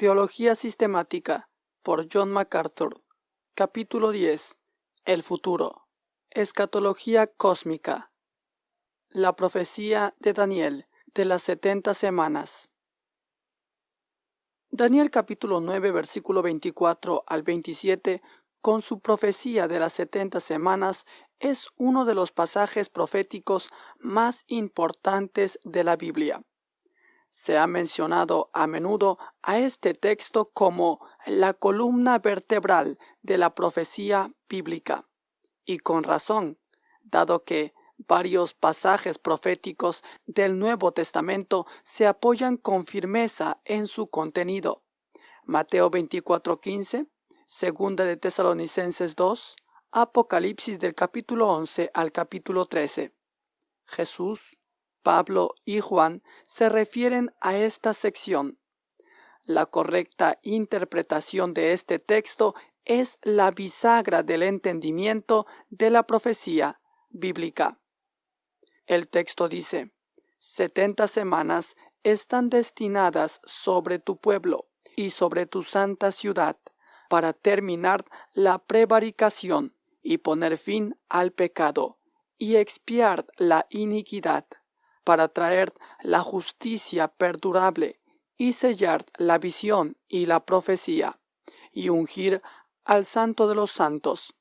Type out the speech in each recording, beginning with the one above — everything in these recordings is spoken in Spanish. Teología sistemática por John MacArthur. Capítulo 10. El futuro. Escatología cósmica. La profecía de Daniel de las 70 semanas. Daniel capítulo 9 versículo 24 al 27 con su profecía de las 70 semanas es uno de los pasajes proféticos más importantes de la Biblia. Se ha mencionado a menudo a este texto como la columna vertebral de la profecía bíblica, y con razón, dado que varios pasajes proféticos del Nuevo Testamento se apoyan con firmeza en su contenido. Mateo 24:15, Segunda de Tesalonicenses 2, Apocalipsis del capítulo 11 al capítulo 13. Jesús, Pablo y Juan se refieren a esta sección. La correcta interpretación de este texto es la bisagra del entendimiento de la profecía bíblica. El texto dice: 70 semanas están destinadas sobre tu pueblo y sobre tu santa ciudad para terminar la prevaricación y poner fin al pecado y expiar la iniquidad, para traer la justicia perdurable y sellar la visión y la profecía, y ungir al santo de los santos.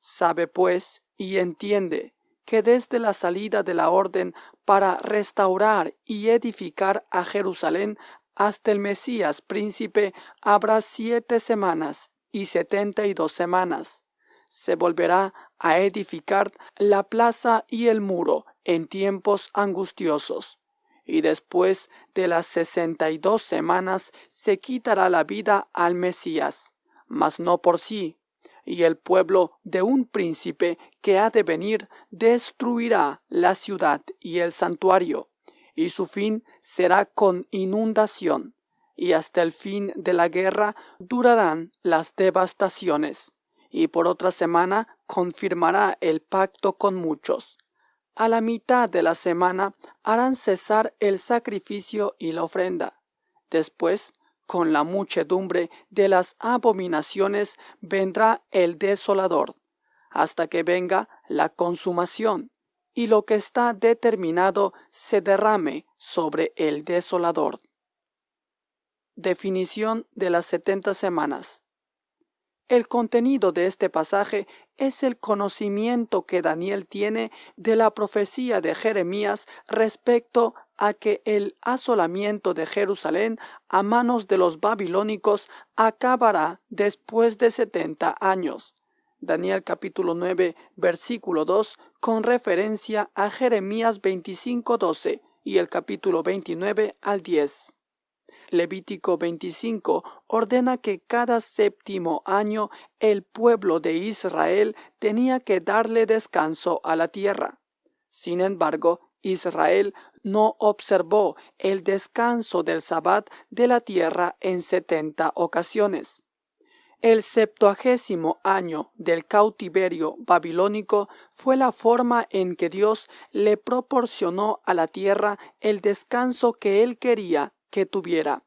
Sabe pues y entiende que desde la salida de la orden para restaurar y edificar a Jerusalén hasta el Mesías príncipe habrá 7 semanas y 72 semanas. Se volverá a edificar la plaza y el muro en tiempos angustiosos, y después de las 62 semanas se quitará la vida al Mesías, mas no por sí, y el pueblo de un príncipe que ha de venir destruirá la ciudad y el santuario, y su fin será con inundación, y hasta el fin de la guerra durarán las devastaciones, y por otra semana confirmará el pacto con muchos. A la mitad de la semana harán cesar el sacrificio y la ofrenda. Después, con la muchedumbre de las abominaciones, vendrá el desolador, hasta que venga la consumación, y lo que está determinado se derrame sobre el desolador. Definición de las 70 semanas. El contenido de este pasaje es el conocimiento que Daniel tiene de la profecía de Jeremías respecto a que el asolamiento de Jerusalén a manos de los babilónicos acabará después de 70 años. Daniel capítulo 9, versículo 2, con referencia a Jeremías 25:12 y el capítulo 29 al 10. Levítico 25 ordena que cada 7º año el pueblo de Israel tenía que darle descanso a la tierra. Sin embargo, Israel no observó el descanso del sabbat de la tierra en 70 ocasiones. El 70º año del cautiverio babilónico fue la forma en que Dios le proporcionó a la tierra el descanso que él quería que tuviera.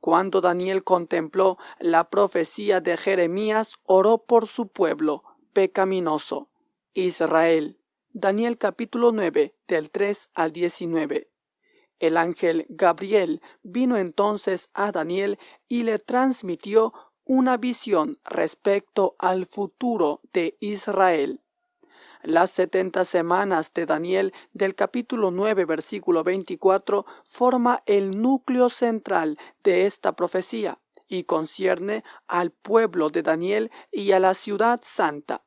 Cuando Daniel contempló la profecía de Jeremías, oró por su pueblo pecaminoso, Israel. Daniel capítulo 9, del 3 al 19. El ángel Gabriel vino entonces a Daniel y le transmitió una visión respecto al futuro de Israel. Las 70 semanas de Daniel del capítulo 9 versículo 24 forma el núcleo central de esta profecía y concierne al pueblo de Daniel y a la ciudad santa.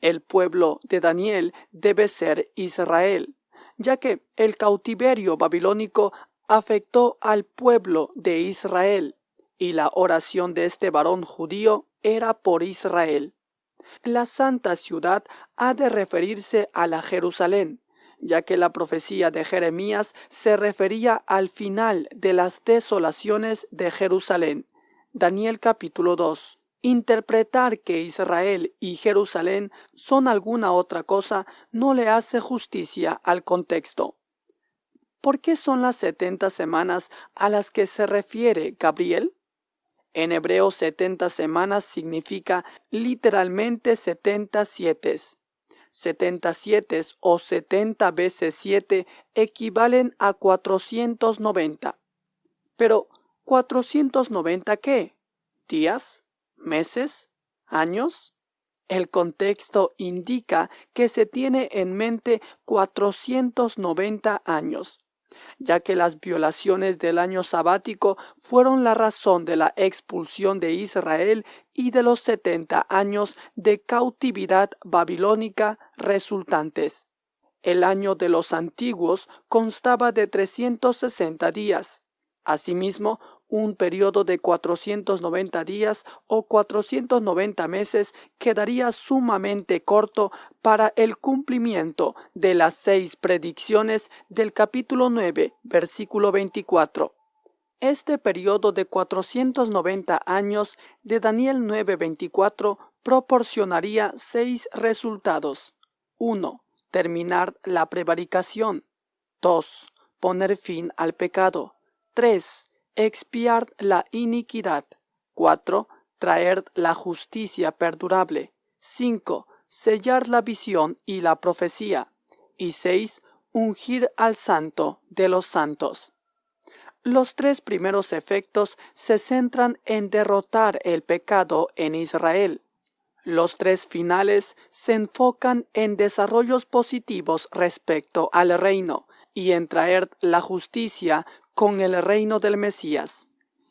El pueblo de Daniel debe ser Israel, ya que el cautiverio babilónico afectó al pueblo de Israel y la oración de este varón judío era por Israel. La santa ciudad ha de referirse a la Jerusalén, ya que la profecía de Jeremías se refería al final de las desolaciones de Jerusalén. Daniel capítulo 2. Interpretar que Israel y Jerusalén son alguna otra cosa no le hace justicia al contexto. ¿Por qué son las 70 semanas a las que se refiere Gabriel? En hebreo, 70 semanas significa literalmente 70 sietes. 70 sietes o 70 veces 7 equivalen a 490. Pero, ¿490 qué? ¿Días? ¿Meses? ¿Años? El contexto indica que se tiene en mente 490 años, ya que las violaciones del año sabático fueron la razón de la expulsión de Israel y de los 70 años de cautividad babilónica resultantes. El año de los antiguos constaba de 360 días. Asimismo, un periodo de 490 días o 490 meses quedaría sumamente corto para el cumplimiento de las 6 predicciones del capítulo 9, versículo 24. Este periodo de 490 años de Daniel 9:24 proporcionaría 6 resultados. 1. Terminar la prevaricación. 2. Poner fin al pecado. 3. Expiar la iniquidad. 4. Traer la justicia perdurable. 5. Sellar la visión y la profecía. Y 6. Ungir al santo de los santos. Los 3 primeros efectos se centran en derrotar el pecado en Israel. Los 3 finales se enfocan en desarrollos positivos respecto al reino y en traer la justicia con el reino del Mesías,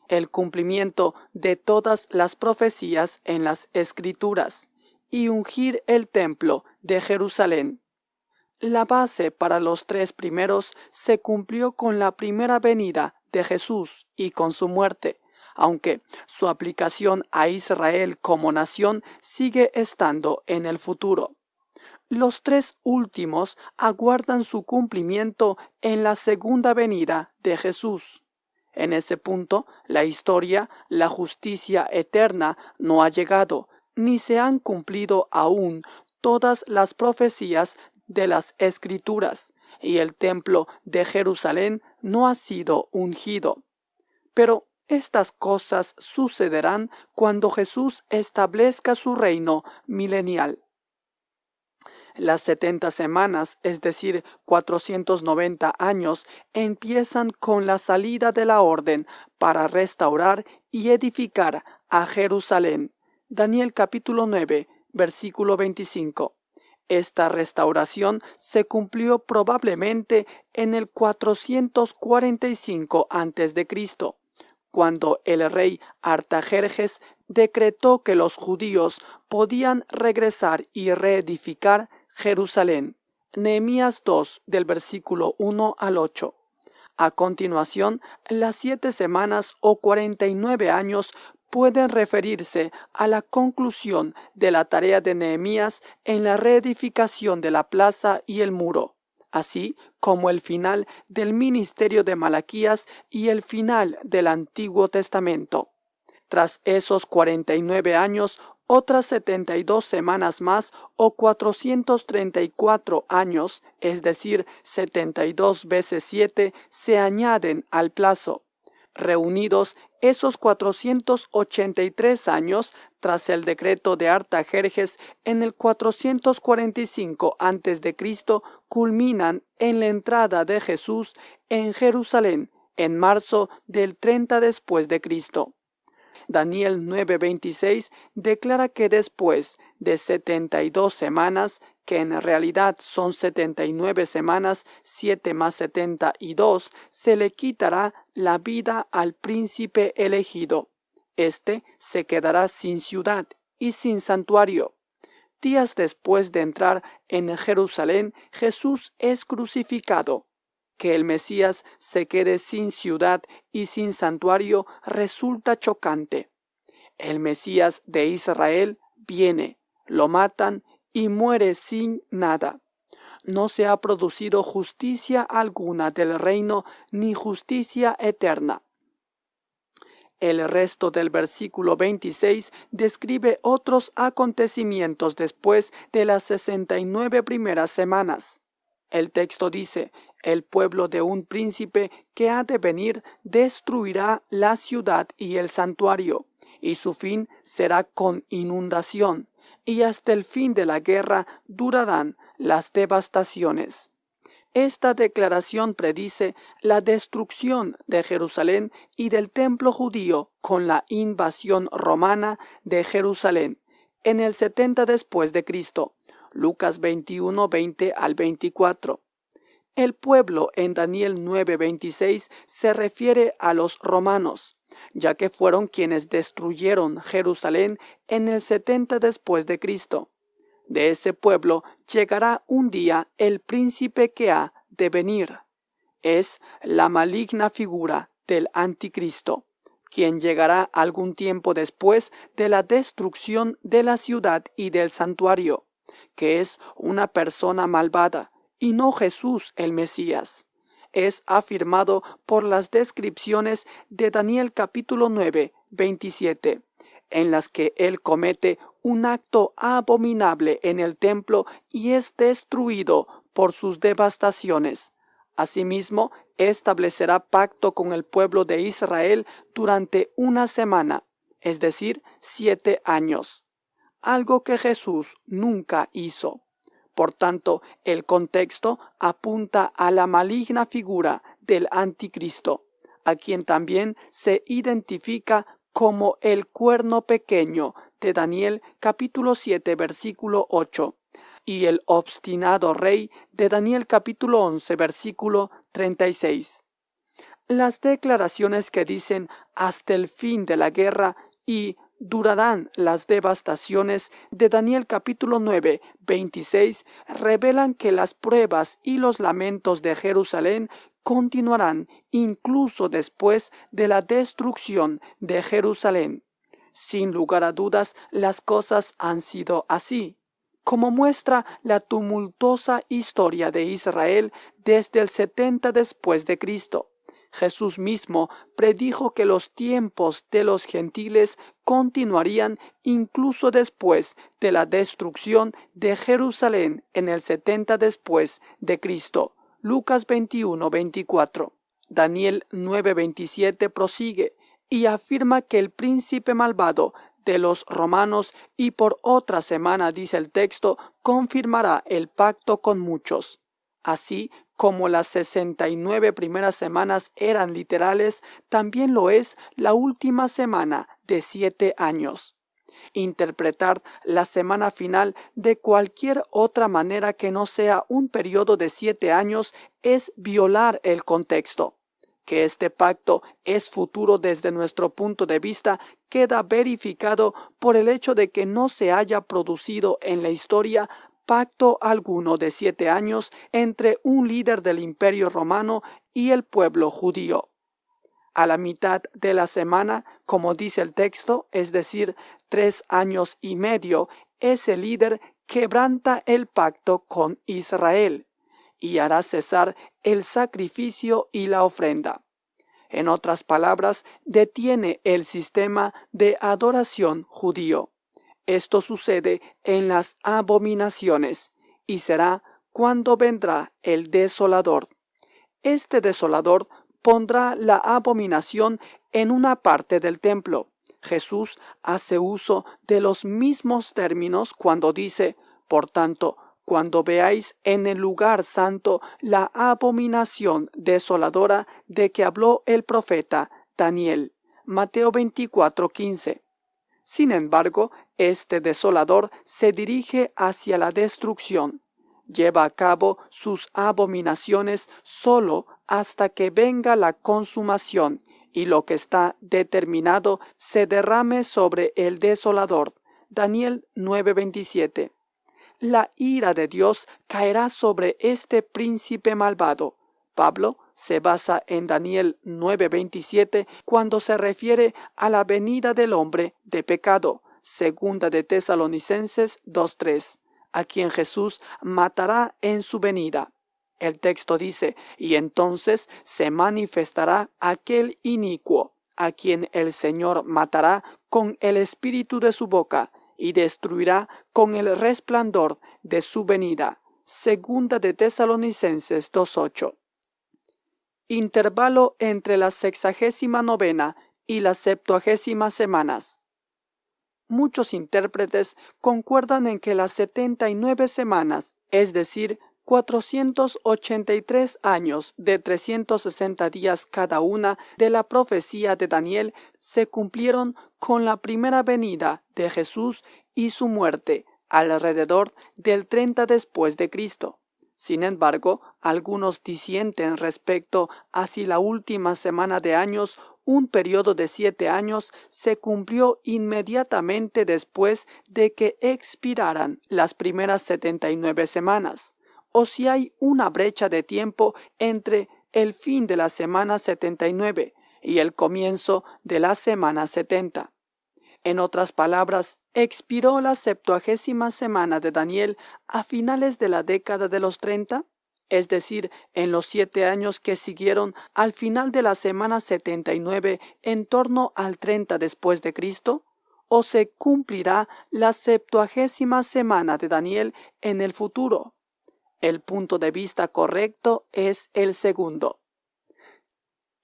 el cumplimiento de todas las profecías en las Escrituras, y ungir el templo de Jerusalén. La base para los 3 primeros se cumplió con la primera venida de Jesús y con su muerte, aunque su aplicación a Israel como nación sigue estando en el futuro. Los 3 últimos aguardan su cumplimiento en la segunda venida de Jesús. En ese punto, la historia, la justicia eterna, no ha llegado, ni se han cumplido aún todas las profecías de las Escrituras, y el templo de Jerusalén no ha sido ungido. Pero estas cosas sucederán cuando Jesús establezca su reino milenial. Las 70 semanas, es decir, 490 años, empiezan con la salida de la orden para restaurar y edificar a Jerusalén. Daniel capítulo 9, versículo 25. Esta restauración se cumplió probablemente en el 445 a.C., cuando el rey Artajerjes decretó que los judíos podían regresar y reedificar Jerusalén. Nehemías 2, del versículo 1 al 8. A continuación, las 7 semanas o 49 años pueden referirse a la conclusión de la tarea de Nehemías en la reedificación de la plaza y el muro, así como el final del ministerio de Malaquías y el final del Antiguo Testamento. Tras esos 49 años, otras 72 semanas más o 434 años, es decir, 72 veces 7, se añaden al plazo. Reunidos esos 483 años, tras el decreto de Artajerjes en el 445 a.C., culminan en la entrada de Jesús en Jerusalén en marzo del 30 después de Cristo. Daniel 9:26 declara que después de 72 semanas, que en realidad son 79 semanas, 7 más 72, se le quitará la vida al príncipe elegido. Este se quedará sin ciudad y sin santuario. Días después de entrar en Jerusalén, Jesús es crucificado. Que el Mesías se quede sin ciudad y sin santuario resulta chocante. El Mesías de Israel viene, lo matan y muere sin nada. No se ha producido justicia alguna del reino ni justicia eterna. El resto del versículo 26 describe otros acontecimientos después de las 69 primeras semanas. El texto dice: el pueblo de un príncipe que ha de venir destruirá la ciudad y el santuario, y su fin será con inundación, y hasta el fin de la guerra durarán las devastaciones. Esta declaración predice la destrucción de Jerusalén y del templo judío con la invasión romana de Jerusalén en el 70 después de Cristo. Lucas 21, 20 al 24. El pueblo en Daniel 9:26 se refiere a los romanos, ya que fueron quienes destruyeron Jerusalén en el 70 después de Cristo. De ese pueblo llegará un día el príncipe que ha de venir. Es la maligna figura del anticristo, quien llegará algún tiempo después de la destrucción de la ciudad y del santuario, que es una persona malvada, y no Jesús el Mesías. Es afirmado por las descripciones de Daniel capítulo 9, 27, en las que él comete un acto abominable en el templo y es destruido por sus devastaciones. Asimismo, establecerá pacto con el pueblo de Israel durante una semana, es decir, 7 años, algo que Jesús nunca hizo. Por tanto, el contexto apunta a la maligna figura del anticristo, a quien también se identifica como el cuerno pequeño de Daniel capítulo 7 versículo 8 y el obstinado rey de Daniel capítulo 11 versículo 36. Las declaraciones que dicen hasta el fin de la guerra y durarán las devastaciones de Daniel capítulo 9, 26 revelan que las pruebas y los lamentos de Jerusalén continuarán incluso después de la destrucción de Jerusalén. Sin lugar a dudas, las cosas han sido así, como muestra la tumultuosa historia de Israel desde el 70 después de Cristo. Jesús mismo predijo que los tiempos de los gentiles continuarían incluso después de la destrucción de Jerusalén en el 70 después de Cristo. Lucas 21, 24. Daniel 9, 27 prosigue y afirma que el príncipe malvado de los romanos y por otra semana, dice el texto, confirmará el pacto con muchos. Así como las 69 primeras semanas eran literales, también lo es la última semana de 7 años. Interpretar la semana final de cualquier otra manera que no sea un periodo de 7 años es violar el contexto. Que este pacto es futuro desde nuestro punto de vista queda verificado por el hecho de que no se haya producido en la historia pacto alguno de 7 años entre un líder del imperio romano y el pueblo judío. A la mitad de la semana, como dice el texto, es decir, 3 años y medio, ese líder quebranta el pacto con Israel y hará cesar el sacrificio y la ofrenda. En otras palabras, detiene el sistema de adoración judío. Esto sucede en las abominaciones, y será cuando vendrá el desolador. Este desolador pondrá la abominación en una parte del templo. Jesús hace uso de los mismos términos cuando dice, por tanto, cuando veáis en el lugar santo la abominación desoladora de que habló el profeta Daniel. Mateo 24, 15. Sin embargo, este desolador se dirige hacia la destrucción. Lleva a cabo sus abominaciones solo hasta que venga la consumación y lo que está determinado se derrame sobre el desolador. Daniel 9:27. La ira de Dios caerá sobre este príncipe malvado. Pablo se basa en Daniel 9:27 cuando se refiere a la venida del hombre de pecado, segunda de Tesalonicenses 2:3, a quien Jesús matará en su venida. El texto dice, y entonces se manifestará aquel inicuo, a quien el Señor matará con el espíritu de su boca y destruirá con el resplandor de su venida, segunda de Tesalonicenses 2:8. Intervalo entre la 69ª y las 70ª semanas. Muchos intérpretes concuerdan en que las 79 semanas, es decir, 483 años de 360 días cada una de la profecía de Daniel, se cumplieron con la primera venida de Jesús y su muerte, alrededor del 30 después de Cristo. Sin embargo, algunos disienten respecto a si la última semana de años, un periodo de 7 años, se cumplió inmediatamente después de que expiraran las primeras 79 semanas, o si hay una brecha de tiempo entre el fin de la semana 79 y el comienzo de la semana 70. En otras palabras, ¿expiró la 70ª semana de Daniel a finales de la década de los 30? Es decir, en los 7 años que siguieron al final de la semana 79 en torno al 30 después de Cristo, ¿o se cumplirá la 70ª semana de Daniel en el futuro? El punto de vista correcto es el segundo.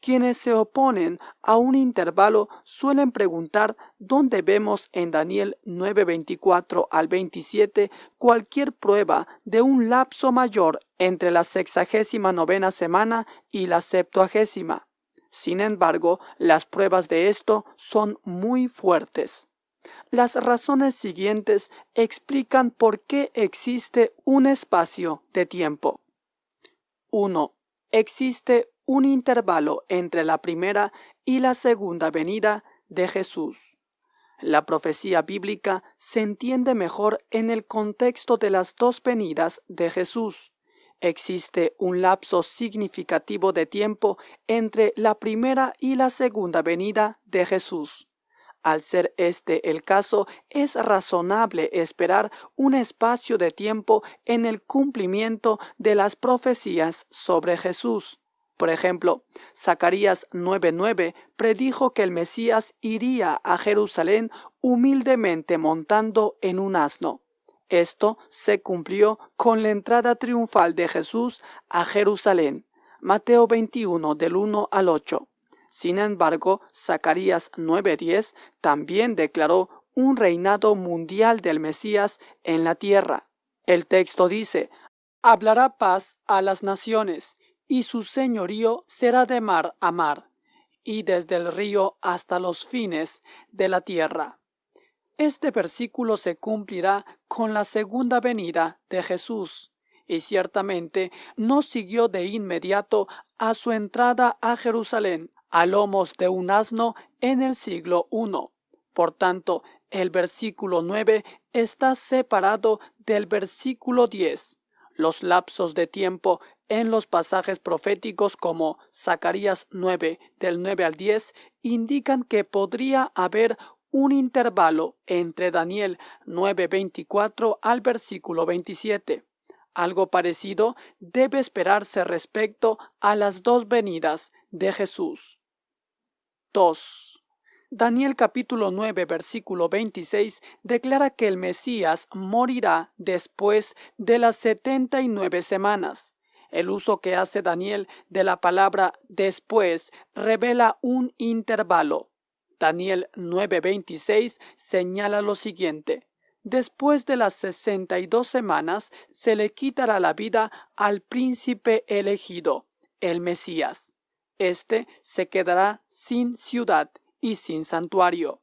Quienes se oponen a un intervalo suelen preguntar dónde vemos en Daniel 9:24 al 27 cualquier prueba de un lapso mayor entre la 69ª semana y la 70ª. Sin embargo, las pruebas de esto son muy fuertes. Las razones siguientes explican por qué existe un espacio de tiempo. 1. Existe un intervalo entre la primera y la segunda venida de Jesús. La profecía bíblica se entiende mejor en el contexto de las dos venidas de Jesús. Existe un lapso significativo de tiempo entre la primera y la segunda venida de Jesús. Al ser este el caso, es razonable esperar un espacio de tiempo en el cumplimiento de las profecías sobre Jesús. Por ejemplo, Zacarías 9:9 predijo que el Mesías iría a Jerusalén humildemente montando en un asno. Esto se cumplió con la entrada triunfal de Jesús a Jerusalén. Mateo 21 del 1 al 8. Sin embargo, Zacarías 9:10 también declaró un reinado mundial del Mesías en la tierra. El texto dice: «Hablará paz a las naciones, y su señorío será de mar a mar, y desde el río hasta los fines de la tierra». Este versículo se cumplirá con la segunda venida de Jesús, y ciertamente no siguió de inmediato a su entrada a Jerusalén a lomos de un asno en el siglo I. Por tanto, el versículo 9 está separado del versículo 10. Los lapsos de tiempo en los pasajes proféticos como Zacarías 9, del 9 al 10, indican que podría haber un intervalo entre Daniel 9:24 al versículo 27. Algo parecido debe esperarse respecto a las dos venidas de Jesús. 2. Daniel capítulo 9, versículo 26 declara que el Mesías morirá después de las 79 semanas. El uso que hace Daniel de la palabra después revela un intervalo. Daniel 9:26 señala lo siguiente: después de las 62 semanas se le quitará la vida al príncipe elegido, el Mesías. Este se quedará sin ciudad y sin santuario.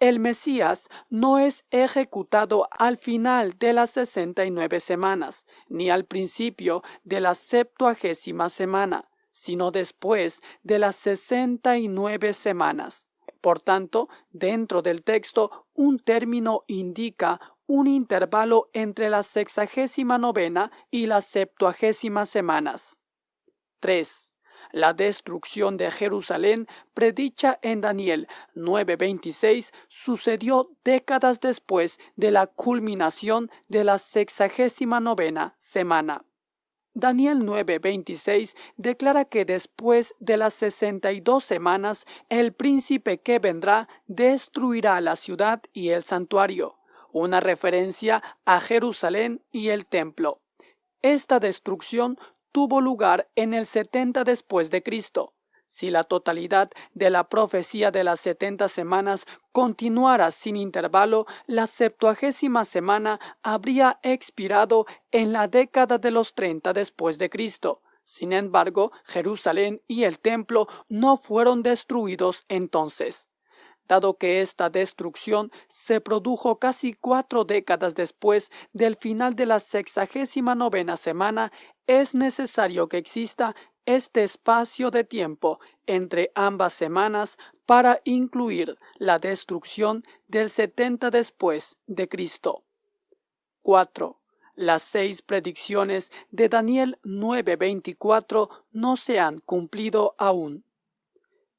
El Mesías no es ejecutado al final de las 69 semanas, ni al principio de la 70ª semana, sino después de las 69 semanas. Por tanto, dentro del texto, un término indica un intervalo entre la 69ª y las 70ª semanas. 3. La destrucción de Jerusalén, predicha en Daniel 9:26, sucedió décadas después de la culminación de la 69ª semana. Daniel 9:26 declara que después de las 62 semanas, el príncipe que vendrá destruirá la ciudad y el santuario, una referencia a Jerusalén y el templo. Esta destrucción tuvo lugar en el 70 después de Cristo. Si la totalidad de la profecía de las 70 semanas continuara sin intervalo, la 70ª semana habría expirado en la década de los 30 después de Cristo. Sin embargo, Jerusalén y el templo no fueron destruidos entonces. Dado que esta destrucción se produjo casi 4 décadas después del final de la 69ª semana, es necesario que exista este espacio de tiempo entre ambas semanas para incluir la destrucción del 70 después de Cristo. 4. Las 6 predicciones de Daniel 9:24 no se han cumplido aún.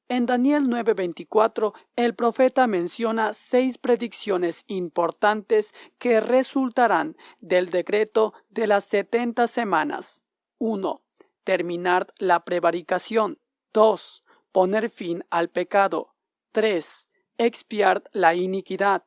En Daniel 9:24, el profeta menciona 6 predicciones importantes que resultarán del decreto de las 70 semanas. 1. Terminar la prevaricación. 2. Poner fin al pecado. 3. Expiar la iniquidad.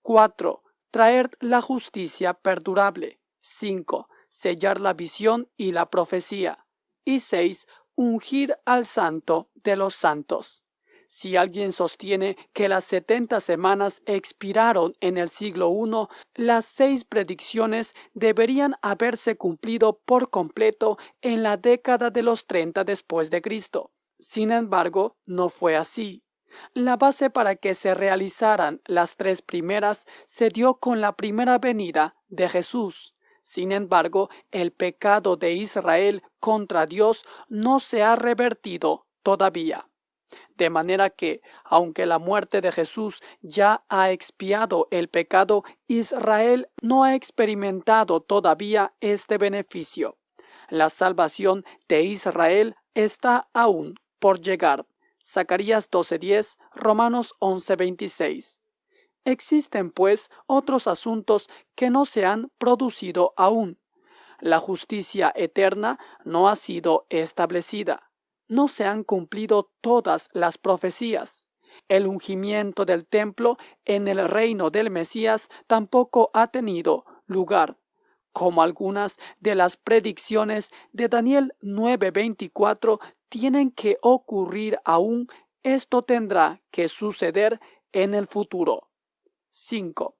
4. Traer la justicia perdurable. 5. Sellar la visión y la profecía. Y 6. Ungir al santo de los santos. Si alguien sostiene que las 70 semanas expiraron en el siglo I, las 6 predicciones deberían haberse cumplido por completo en la década de los 30 después de Cristo. Sin embargo, no fue así. La base para que se realizaran las 3 primeras se dio con la primera venida de Jesús. Sin embargo, el pecado de Israel contra Dios no se ha revertido todavía. De manera que, aunque la muerte de Jesús ya ha expiado el pecado, Israel no ha experimentado todavía este beneficio. La salvación de Israel está aún por llegar. Zacarías 12:10, Romanos 11:26. Existen, pues, otros asuntos que no se han producido aún. La justicia eterna no ha sido establecida. No se han cumplido todas las profecías. El ungimiento del templo en el reino del Mesías tampoco ha tenido lugar. Como algunas de las predicciones de Daniel 9:24 tienen que ocurrir aún, esto tendrá que suceder en el futuro. 5.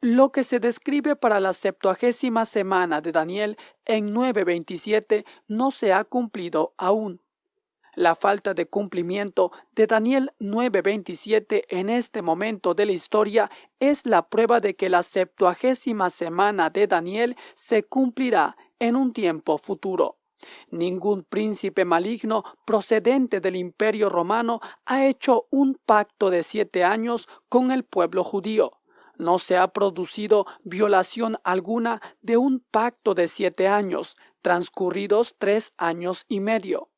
Lo que se describe para la 70ª semana de Daniel en 9:27 no se ha cumplido aún. La falta de cumplimiento de Daniel 9:27 en este momento de la historia es la prueba de que la 70ª semana de Daniel se cumplirá en un tiempo futuro. Ningún príncipe maligno procedente del Imperio Romano ha hecho un pacto de 7 años con el pueblo judío. No se ha producido violación alguna de un pacto de 7 años, transcurridos 3 años y medio.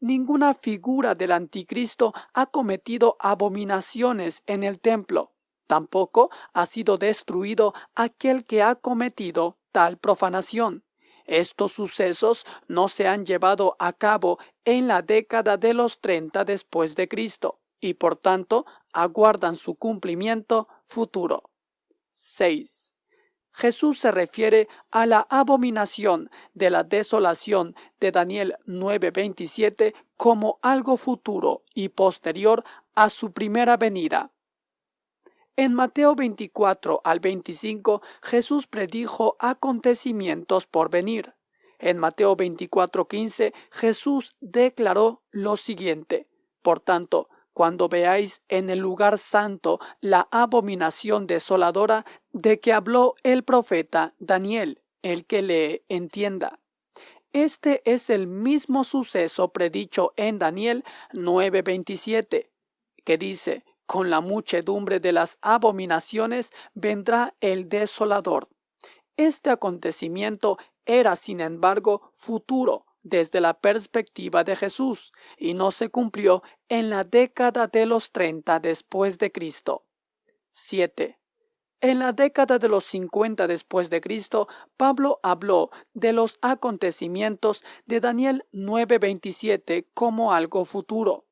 Ninguna figura del anticristo ha cometido abominaciones en el templo. Tampoco ha sido destruido aquel que ha cometido tal profanación. Estos sucesos no se han llevado a cabo en la década de los 30 después de Cristo y por tanto aguardan su cumplimiento futuro. 6. Jesús se refiere a la abominación de la desolación de Daniel 9:27 como algo futuro y posterior a su primera venida. En Mateo 24 al 25, Jesús predijo acontecimientos por venir. En Mateo 24:15, Jesús declaró lo siguiente: por tanto, cuando veáis en el lugar santo la abominación desoladora de que habló el profeta Daniel, el que lee entienda. Este es el mismo suceso predicho en Daniel 9:27, que dice: con la muchedumbre de las abominaciones vendrá el desolador. Este acontecimiento era, sin embargo, futuro desde la perspectiva de Jesús, y no se cumplió en la década de los 30 después de Cristo. 7. En la década de los 50 después de Cristo, Pablo habló de los acontecimientos de Daniel 9:27 como algo futuro.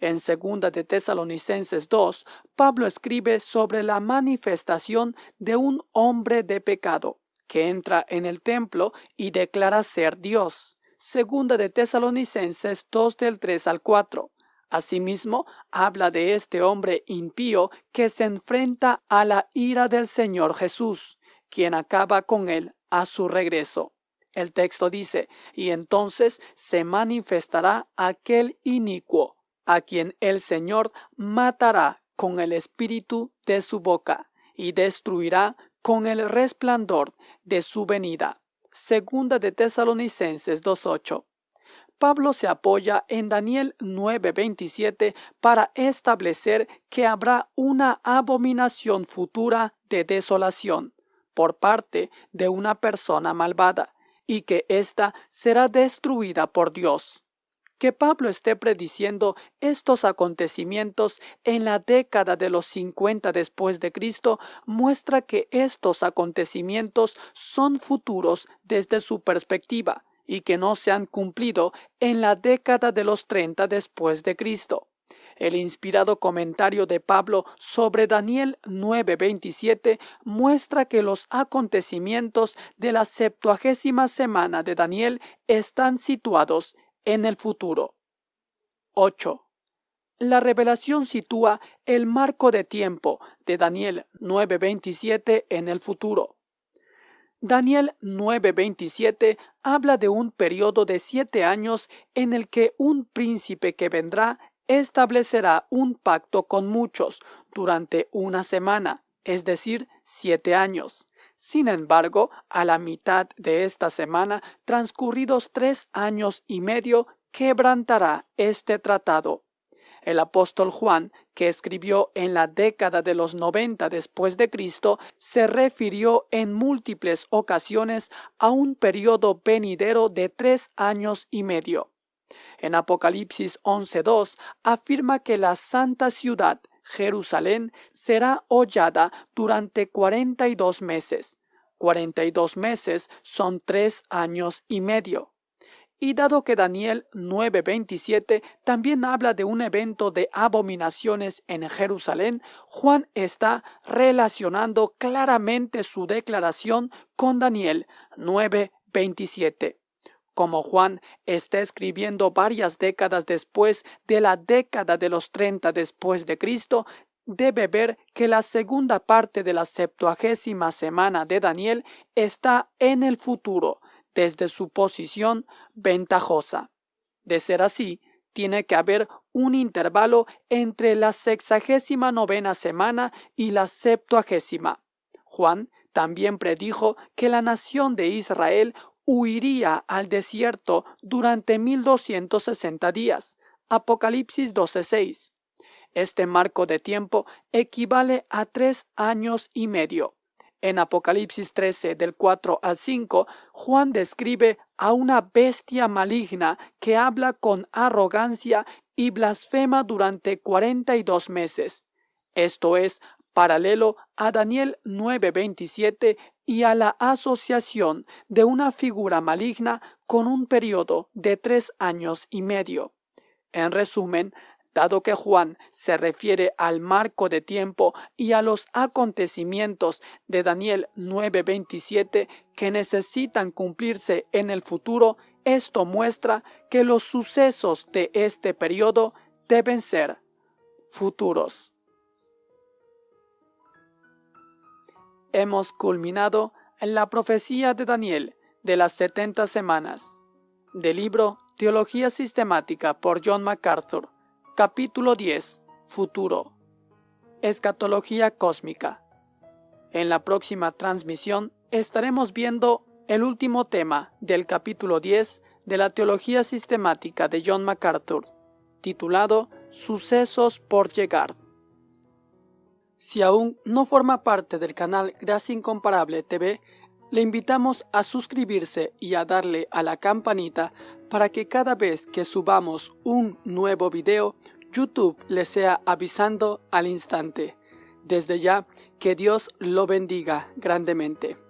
En 2 de Tesalonicenses 2, Pablo escribe sobre la manifestación de un hombre de pecado, que entra en el templo y declara ser Dios. Segunda de Tesalonicenses 2 del 3 al 4. Asimismo, habla de este hombre impío que se enfrenta a la ira del Señor Jesús, quien acaba con él a su regreso. El texto dice: y entonces se manifestará aquel inicuo, a quien el Señor matará con el espíritu de su boca y destruirá con el resplandor de su venida. Segunda de Tesalonicenses 2:8. Pablo se apoya en Daniel 9:27 para establecer que habrá una abominación futura de desolación por parte de una persona malvada y que ésta será destruida por Dios. Que Pablo esté prediciendo estos acontecimientos en la década de los 50 después de Cristo muestra que estos acontecimientos son futuros desde su perspectiva y que no se han cumplido en la década de los 30 después de Cristo. El inspirado comentario de Pablo sobre Daniel 9:27 muestra que los acontecimientos de la 70ª semana de Daniel están situados en el futuro. 8. La revelación sitúa el marco de tiempo de Daniel 9:27 en el futuro. Daniel 9:27 habla de un periodo de 7 años en el que un príncipe que vendrá establecerá un pacto con muchos durante una semana, es decir, 7 años. Sin embargo, a la mitad de esta semana, transcurridos 3 años y medio, quebrantará este tratado. El apóstol Juan, que escribió en la década de los 90 después de Cristo, se refirió en múltiples ocasiones a un periodo venidero de 3 años y medio. En Apocalipsis 11:2 afirma que la santa ciudad, Jerusalén, será hollada durante 42 meses. 42 meses son 3 años y medio. Y dado que Daniel 9:27 también habla de un evento de abominaciones en Jerusalén, Juan está relacionando claramente su declaración con Daniel 9:27. Como Juan está escribiendo varias décadas después de la década de los 30 después de Cristo, debe ver que la segunda parte de la 70ª semana de Daniel está en el futuro, desde su posición ventajosa. De ser así, tiene que haber un intervalo entre la 69ª semana y la 70ª. Juan también predijo que la nación de Israel huiría al desierto durante 1260 días. Apocalipsis 12:6. Este marco de tiempo equivale a 3 años y medio. En Apocalipsis 13, del 4 al 5, Juan describe a una bestia maligna que habla con arrogancia y blasfema durante 42 meses. Esto es paralelo a Daniel 9:27 y a la asociación de una figura maligna con un periodo de 3 años y medio. En resumen, dado que Juan se refiere al marco de tiempo y a los acontecimientos de Daniel 9:27 que necesitan cumplirse en el futuro, esto muestra que los sucesos de este periodo deben ser futuros. Hemos culminado la profecía de Daniel de las 70 semanas, del libro Teología Sistemática por John MacArthur. Capítulo 10. Futuro. Escatología cósmica. En la próxima transmisión estaremos viendo el último tema del capítulo 10 de la Teología Sistemática de John MacArthur, titulado Sucesos por Llegar. Si aún no forma parte del canal Gracia Incomparable TV, le invitamos a suscribirse y a darle a la campanita para que cada vez que subamos un nuevo video, YouTube le sea avisando al instante. Desde ya, que Dios lo bendiga grandemente.